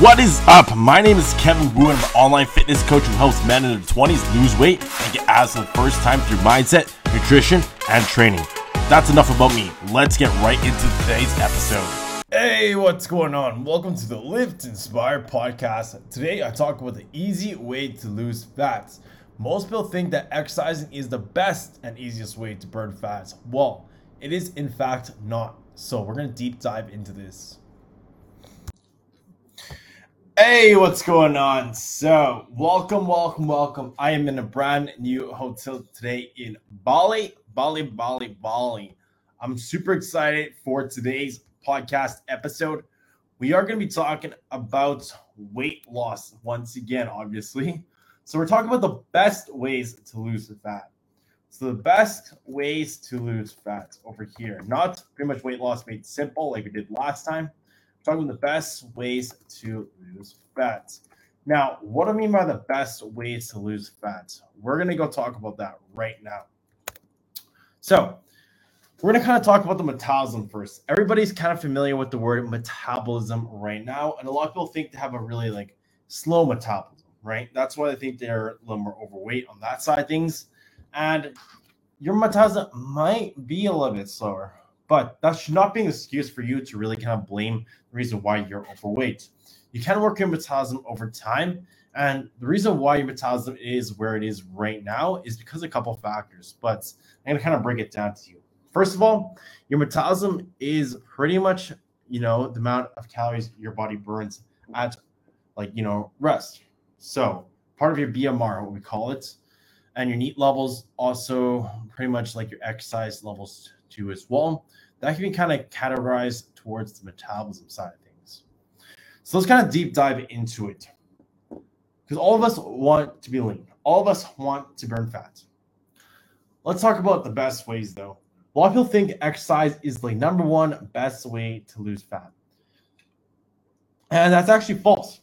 What is up? My name is Kevin Wu, and I'm an online fitness coach who helps men in their 20s lose weight and get abs for the first time through mindset, nutrition, and training. That's enough about me. Let's get right into today's episode. Hey, what's going on? Welcome to the Lift Inspire Podcast. Today, I talk about the easy way to lose fats. Most people think that exercising is the best and easiest way to burn fats. Well, it is in fact not. So we're going to deep dive into this. Hey, what's going on? So welcome. I am in a brand new hotel today in Bali. I'm super excited for today's podcast episode. We are going to be talking about weight loss once again, obviously. So we're talking about the best ways to lose fat. So the best ways to lose fat over here, not pretty much weight loss made simple like we did last time. Talking about the best ways to lose fat. Now, what do I mean by the best ways to lose fat? We're going to go talk about that right now. So we're going to kind of talk about the metabolism first. Everybody's kind of familiar with the word metabolism right now. And a lot of people think they have a really like slow metabolism, right? That's why they think they're a little more overweight on that side of things. And your metabolism might be a little bit slower. But that should not be an excuse for you to really kind of blame the reason why you're overweight. You can work your metabolism over time. And the reason why your metabolism is where it is right now is because of a couple of factors. But I'm going to kind of break it down to you. First of all, your metabolism is pretty much, the amount of calories your body burns at, rest. So part of your BMR, what we call it, and your NEAT levels, also pretty much like your exercise levels too as well. That can be kind of categorized towards the metabolism side of things. So let's kind of deep dive into it. Because all of us want to be lean. All of us want to burn fat. Let's talk about the best ways though. A lot of people think exercise is the number one best way to lose fat. And that's actually false.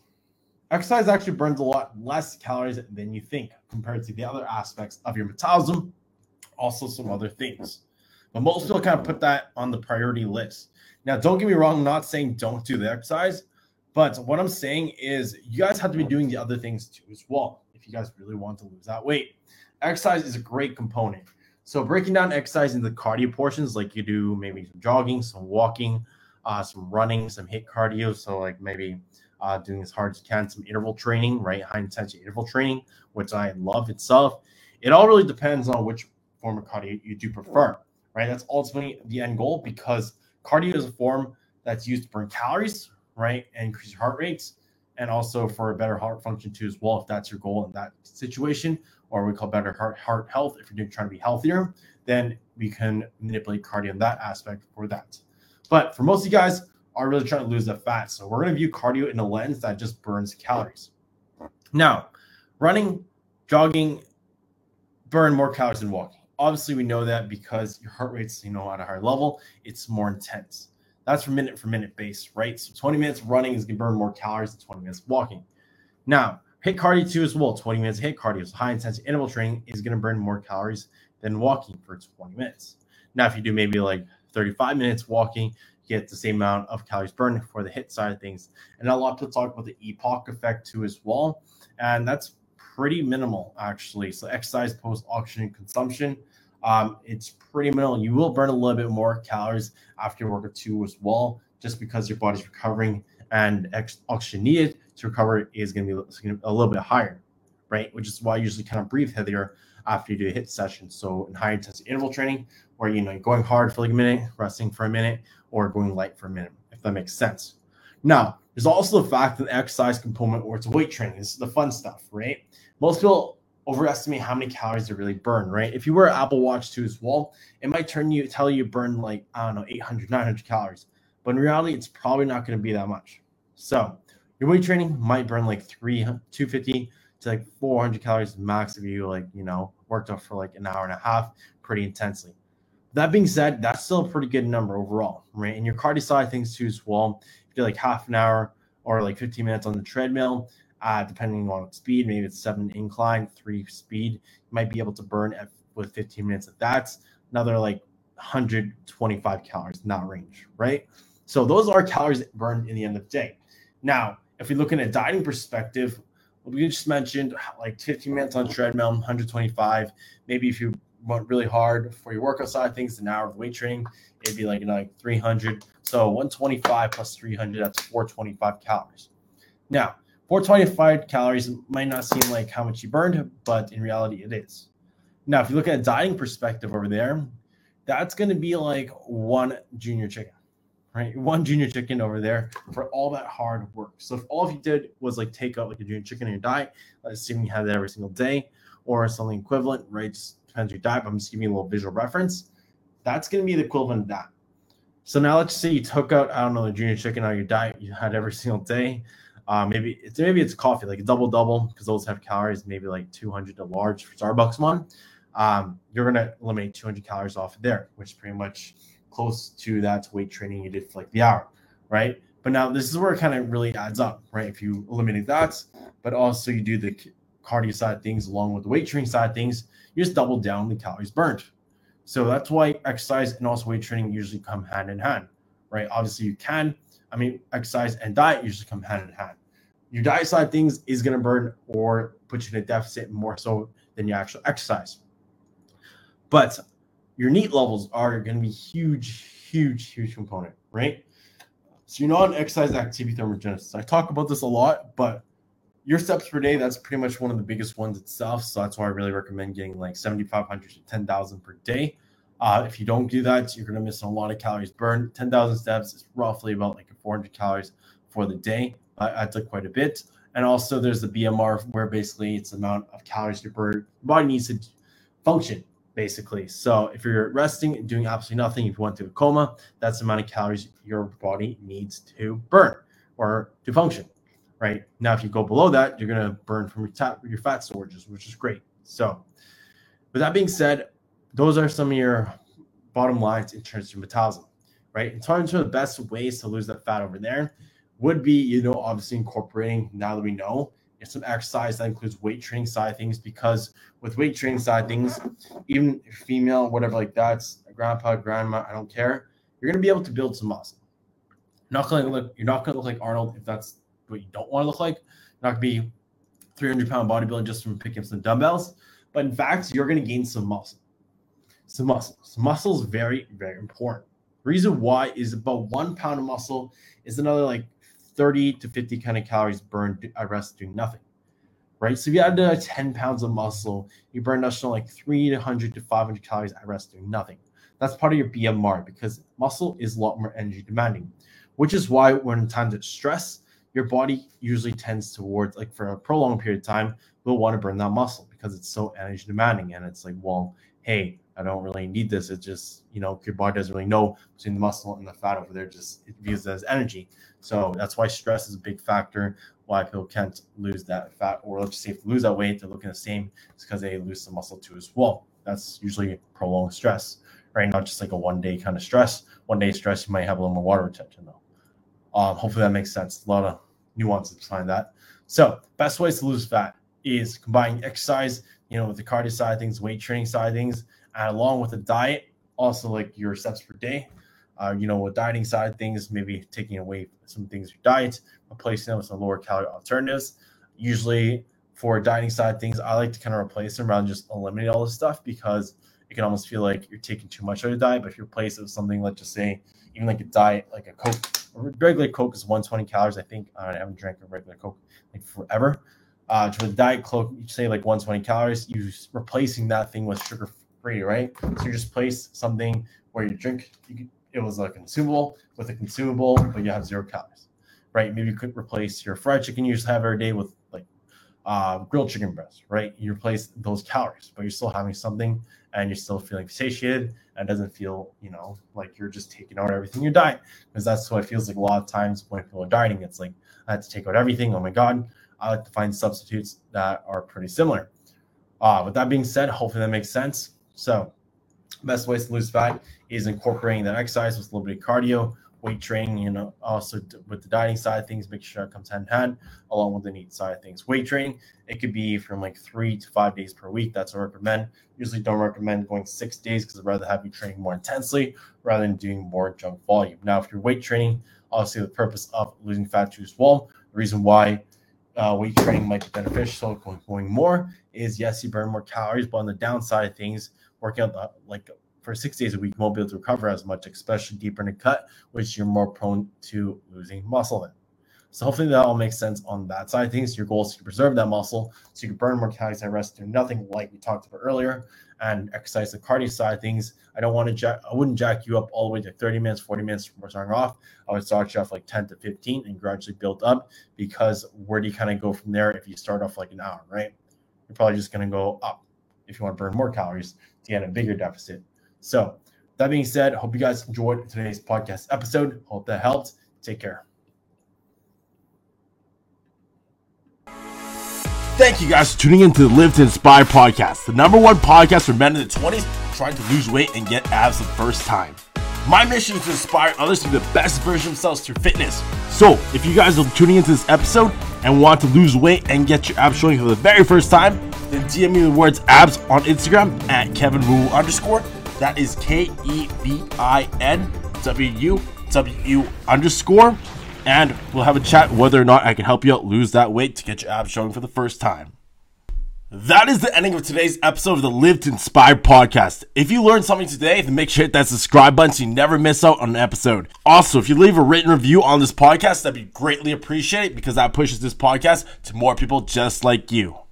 Exercise actually burns a lot less calories than you think compared to the other aspects of your metabolism. Also some other things. But most people kind of put that on the priority list. Now, don't get me wrong. I'm not saying don't do the exercise. But what I'm saying is you guys have to be doing the other things too as well if you guys really want to lose that weight. Exercise is a great component. So breaking down exercise into cardio portions, like you do maybe some jogging, some walking, some running, some HIIT cardio. So like maybe doing as hard as you can, some interval training, right? High intensity interval training, which I love itself. It all really depends on which form of cardio you do prefer. Right, that's ultimately the end goal because cardio is a form that's used to burn calories, right, and increase your heart rates, and also for a better heart function too as well if that's your goal in that situation, or we call better heart health if you're trying to be healthier, then we can manipulate cardio in that aspect for that. But for most of you guys are really trying to lose the fat, so we're going to view cardio in a lens that just burns calories. Now, running, jogging, burn more calories than walking. Obviously, we know that because your heart rate's, at a higher level, it's more intense. That's for minute base, right? So 20 minutes running is going to burn more calories than 20 minutes walking. Now, HIIT cardio too as well. 20 minutes HIIT cardio, so high intensity interval training is going to burn more calories than walking for 20 minutes. Now, if you do maybe 35 minutes walking, you get the same amount of calories burned for the HIIT side of things. And a lot of people talk about the EPOC effect too as well. And that's pretty minimal actually. So exercise post oxygen consumption, it's pretty minimal. You will burn a little bit more calories after your workout too as well, just because your body's recovering and oxygen needed to recover is going to be a little bit higher, right? Which is why you usually kind of breathe heavier after you do a HIIT session. So in high intensity interval training, where you're going hard for like a minute, resting for a minute, or going light for a minute, if that makes sense. Now, there's also the fact that the exercise component or it's weight training. This is the fun stuff, right? Most people overestimate how many calories they really burn, right? If you wear an Apple Watch too as well, it might tell you burn 800, 900 calories. But in reality, it's probably not going to be that much. So your weight training might burn 250 to 400 calories max if you worked out for an hour and a half pretty intensely. That being said, that's still a pretty good number overall, right? And your cardio side things too as well. Do half an hour or 15 minutes on the treadmill, depending on speed, maybe it's 7 incline, 3 speed, you might be able to burn with 15 minutes of that. Another 125 calories in that range, right? So those are calories burned in the end of the day. Now, If we look in a dieting perspective, we just mentioned like 15 minutes on treadmill, 125. Maybe if you went really hard for your workout side of things, an hour of weight training, it'd be like, you know, like 300. So 125 plus 300, that's 425 calories. Now, 425 calories might not seem like how much you burned, but in reality, it is. Now, if you look at a dieting perspective over there, that's going to be like one junior chicken, right? One junior chicken over there for all that hard work. So if all you did was like take out like a junior chicken in your diet, let's assume you had that every single day or something equivalent, right? Just depends on your diet, but I'm just giving you a little visual reference. That's going to be the equivalent of that. So now let's say you took out, I don't know, the junior chicken out of your diet you had every single day. Maybe it's coffee, like a double-double, because those have calories, maybe like 200 a large for Starbucks one. You're going to eliminate 200 calories off of there, which is pretty much close to that weight training you did for like the hour, right? But now this is where it kind of really adds up, right? If you eliminate that, but also you do the cardio side of things along with the weight training side of things, you just double down the calories burned. So that's why exercise and also weight training usually come hand in hand, right? Obviously you can, exercise and diet usually come hand in hand. Your diet side of things is going to burn or put you in a deficit more so than your actual exercise. But your NEAT levels are going to be huge component, right? So you're not an exercise activity thermogenesis. I talk about this a lot, but your steps per day, that's pretty much one of the biggest ones itself. So that's why I really recommend getting like 7,500 to 10,000 per day. If you don't do that, you're going to miss a lot of calories burned. 10,000 steps is roughly about like 400 calories for the day. I took quite a bit. And also there's the BMR, where basically it's the amount of calories your body needs to function. Basically. So if you're resting and doing absolutely nothing, if you went through a coma, that's the amount of calories your body needs to burn or to function, right? Now, if you go below that, you're going to burn from your fat storages, which is great. So with that being said, those are some of your bottom lines in terms of your metabolism, right? In terms of the best ways to lose that fat over there would be, obviously incorporating, now that we know, some exercise that includes weight training side things, because with weight training side things, even female, whatever like that's grandpa, grandma, I don't care, you're going to be able to build some muscle. You're not going to look like Arnold if that's what you don't want to look like. You're not going to be 300-pound bodybuilder just from picking up some dumbbells. But in fact, you're going to gain some muscle. So muscle is very, very important. The reason why is about 1 pound of muscle is another like 30 to 50 kind of calories burned at rest doing nothing, right? So if you add 10 pounds of muscle, you burn like 300 to 500 calories at rest doing nothing. That's part of your BMR, because muscle is a lot more energy demanding, which is why when times of stress, your body usually tends towards, like for a prolonged period of time, will want to burn that muscle because it's so energy demanding. And it's like, well, hey, I don't really need this. It's just, your body doesn't really know between the muscle and the fat over there. It views it as energy. So that's why stress is a big factor, why people can't lose that fat, or let's say if they lose that weight, they're looking the same. It's because they lose some muscle too as well. That's usually prolonged stress, right? Not just like a one-day kind of stress. One day stress, you might have a little more water retention though. Hopefully that makes sense. A lot of nuances behind that. So best ways to lose fat is combining exercise, with the cardio side of things, weight training side of things, and along with the diet, also like your steps per day, with dieting side of things, maybe taking away some things your diet, replacing them with some lower calorie alternatives. Usually for dieting side of things, I like to kind of replace them rather than just eliminate all this stuff, because it can almost feel like you're taking too much out of your diet. But if you replace it with something, let's just say, even like a diet, like a Coke, a regular Coke is 120 calories. I think I haven't drank a regular Coke like forever. To a diet Coke, you say like 120 calories, you're replacing that thing with sugar free, right? So you just place something where you drink, it was a consumable with a consumable, but you have 0 calories, right? Maybe you could replace your fried chicken you just have every day with like grilled chicken breast, right? You replace those calories, but you're still having something and you're still feeling satiated, and it doesn't feel, like you're just taking out everything in your diet, because that's what it feels like a lot of times when people are dieting. It's like, I had to take out everything. Oh my God. I like to find substitutes that are pretty similar. With that being said, hopefully that makes sense. So best ways to lose fat is incorporating that exercise with a little bit of cardio, weight training, also with the dieting side of things, make sure it comes hand in hand along with the NEAT side of things. Weight training, it could be from like 3 to 5 days per week. That's what I recommend. Usually don't recommend going 6 days, because I'd rather have you training more intensely rather than doing more junk volume. Now, if you're weight training, obviously the purpose of losing fat too as well, The reason why weight training might be beneficial going more is, yes, you burn more calories, but on the downside of things, working out like for 6 days a week, you won't be able to recover as much, especially deeper in a cut, which you're more prone to losing muscle in. So hopefully that all makes sense on that side of things. Your goal is to preserve that muscle so you can burn more calories at rest, do nothing like we talked about earlier, and exercise the cardio side of things. I wouldn't jack you up all the way to 30 minutes, 40 minutes before starting off. I would start you off like 10 to 15 and gradually build up, because where do you kind of go from there if you start off like an hour, right? You're probably just going to go up if you want to burn more calories to get a bigger deficit. So that being said, I hope you guys enjoyed today's podcast episode. Hope that helped. Take care. Thank you guys for tuning in to the Lift Inspire Podcast, the #1 podcast for men in their 20s trying to lose weight and get abs the first time. My mission is to inspire others to be the best version of themselves through fitness. So if you guys are tuning into this episode and want to lose weight and get your abs showing for the very first time, then DM me the words abs on Instagram at KevinWu_. That is KEVINWU_. And we'll have a chat whether or not I can help you out lose that weight to get your abs showing for the first time. That is the ending of today's episode of the Lift Inspired Podcast. If you learned something today, then make sure to hit that subscribe button so you never miss out on an episode. Also, if you leave a written review on this podcast, that'd be greatly appreciated, because that pushes this podcast to more people just like you.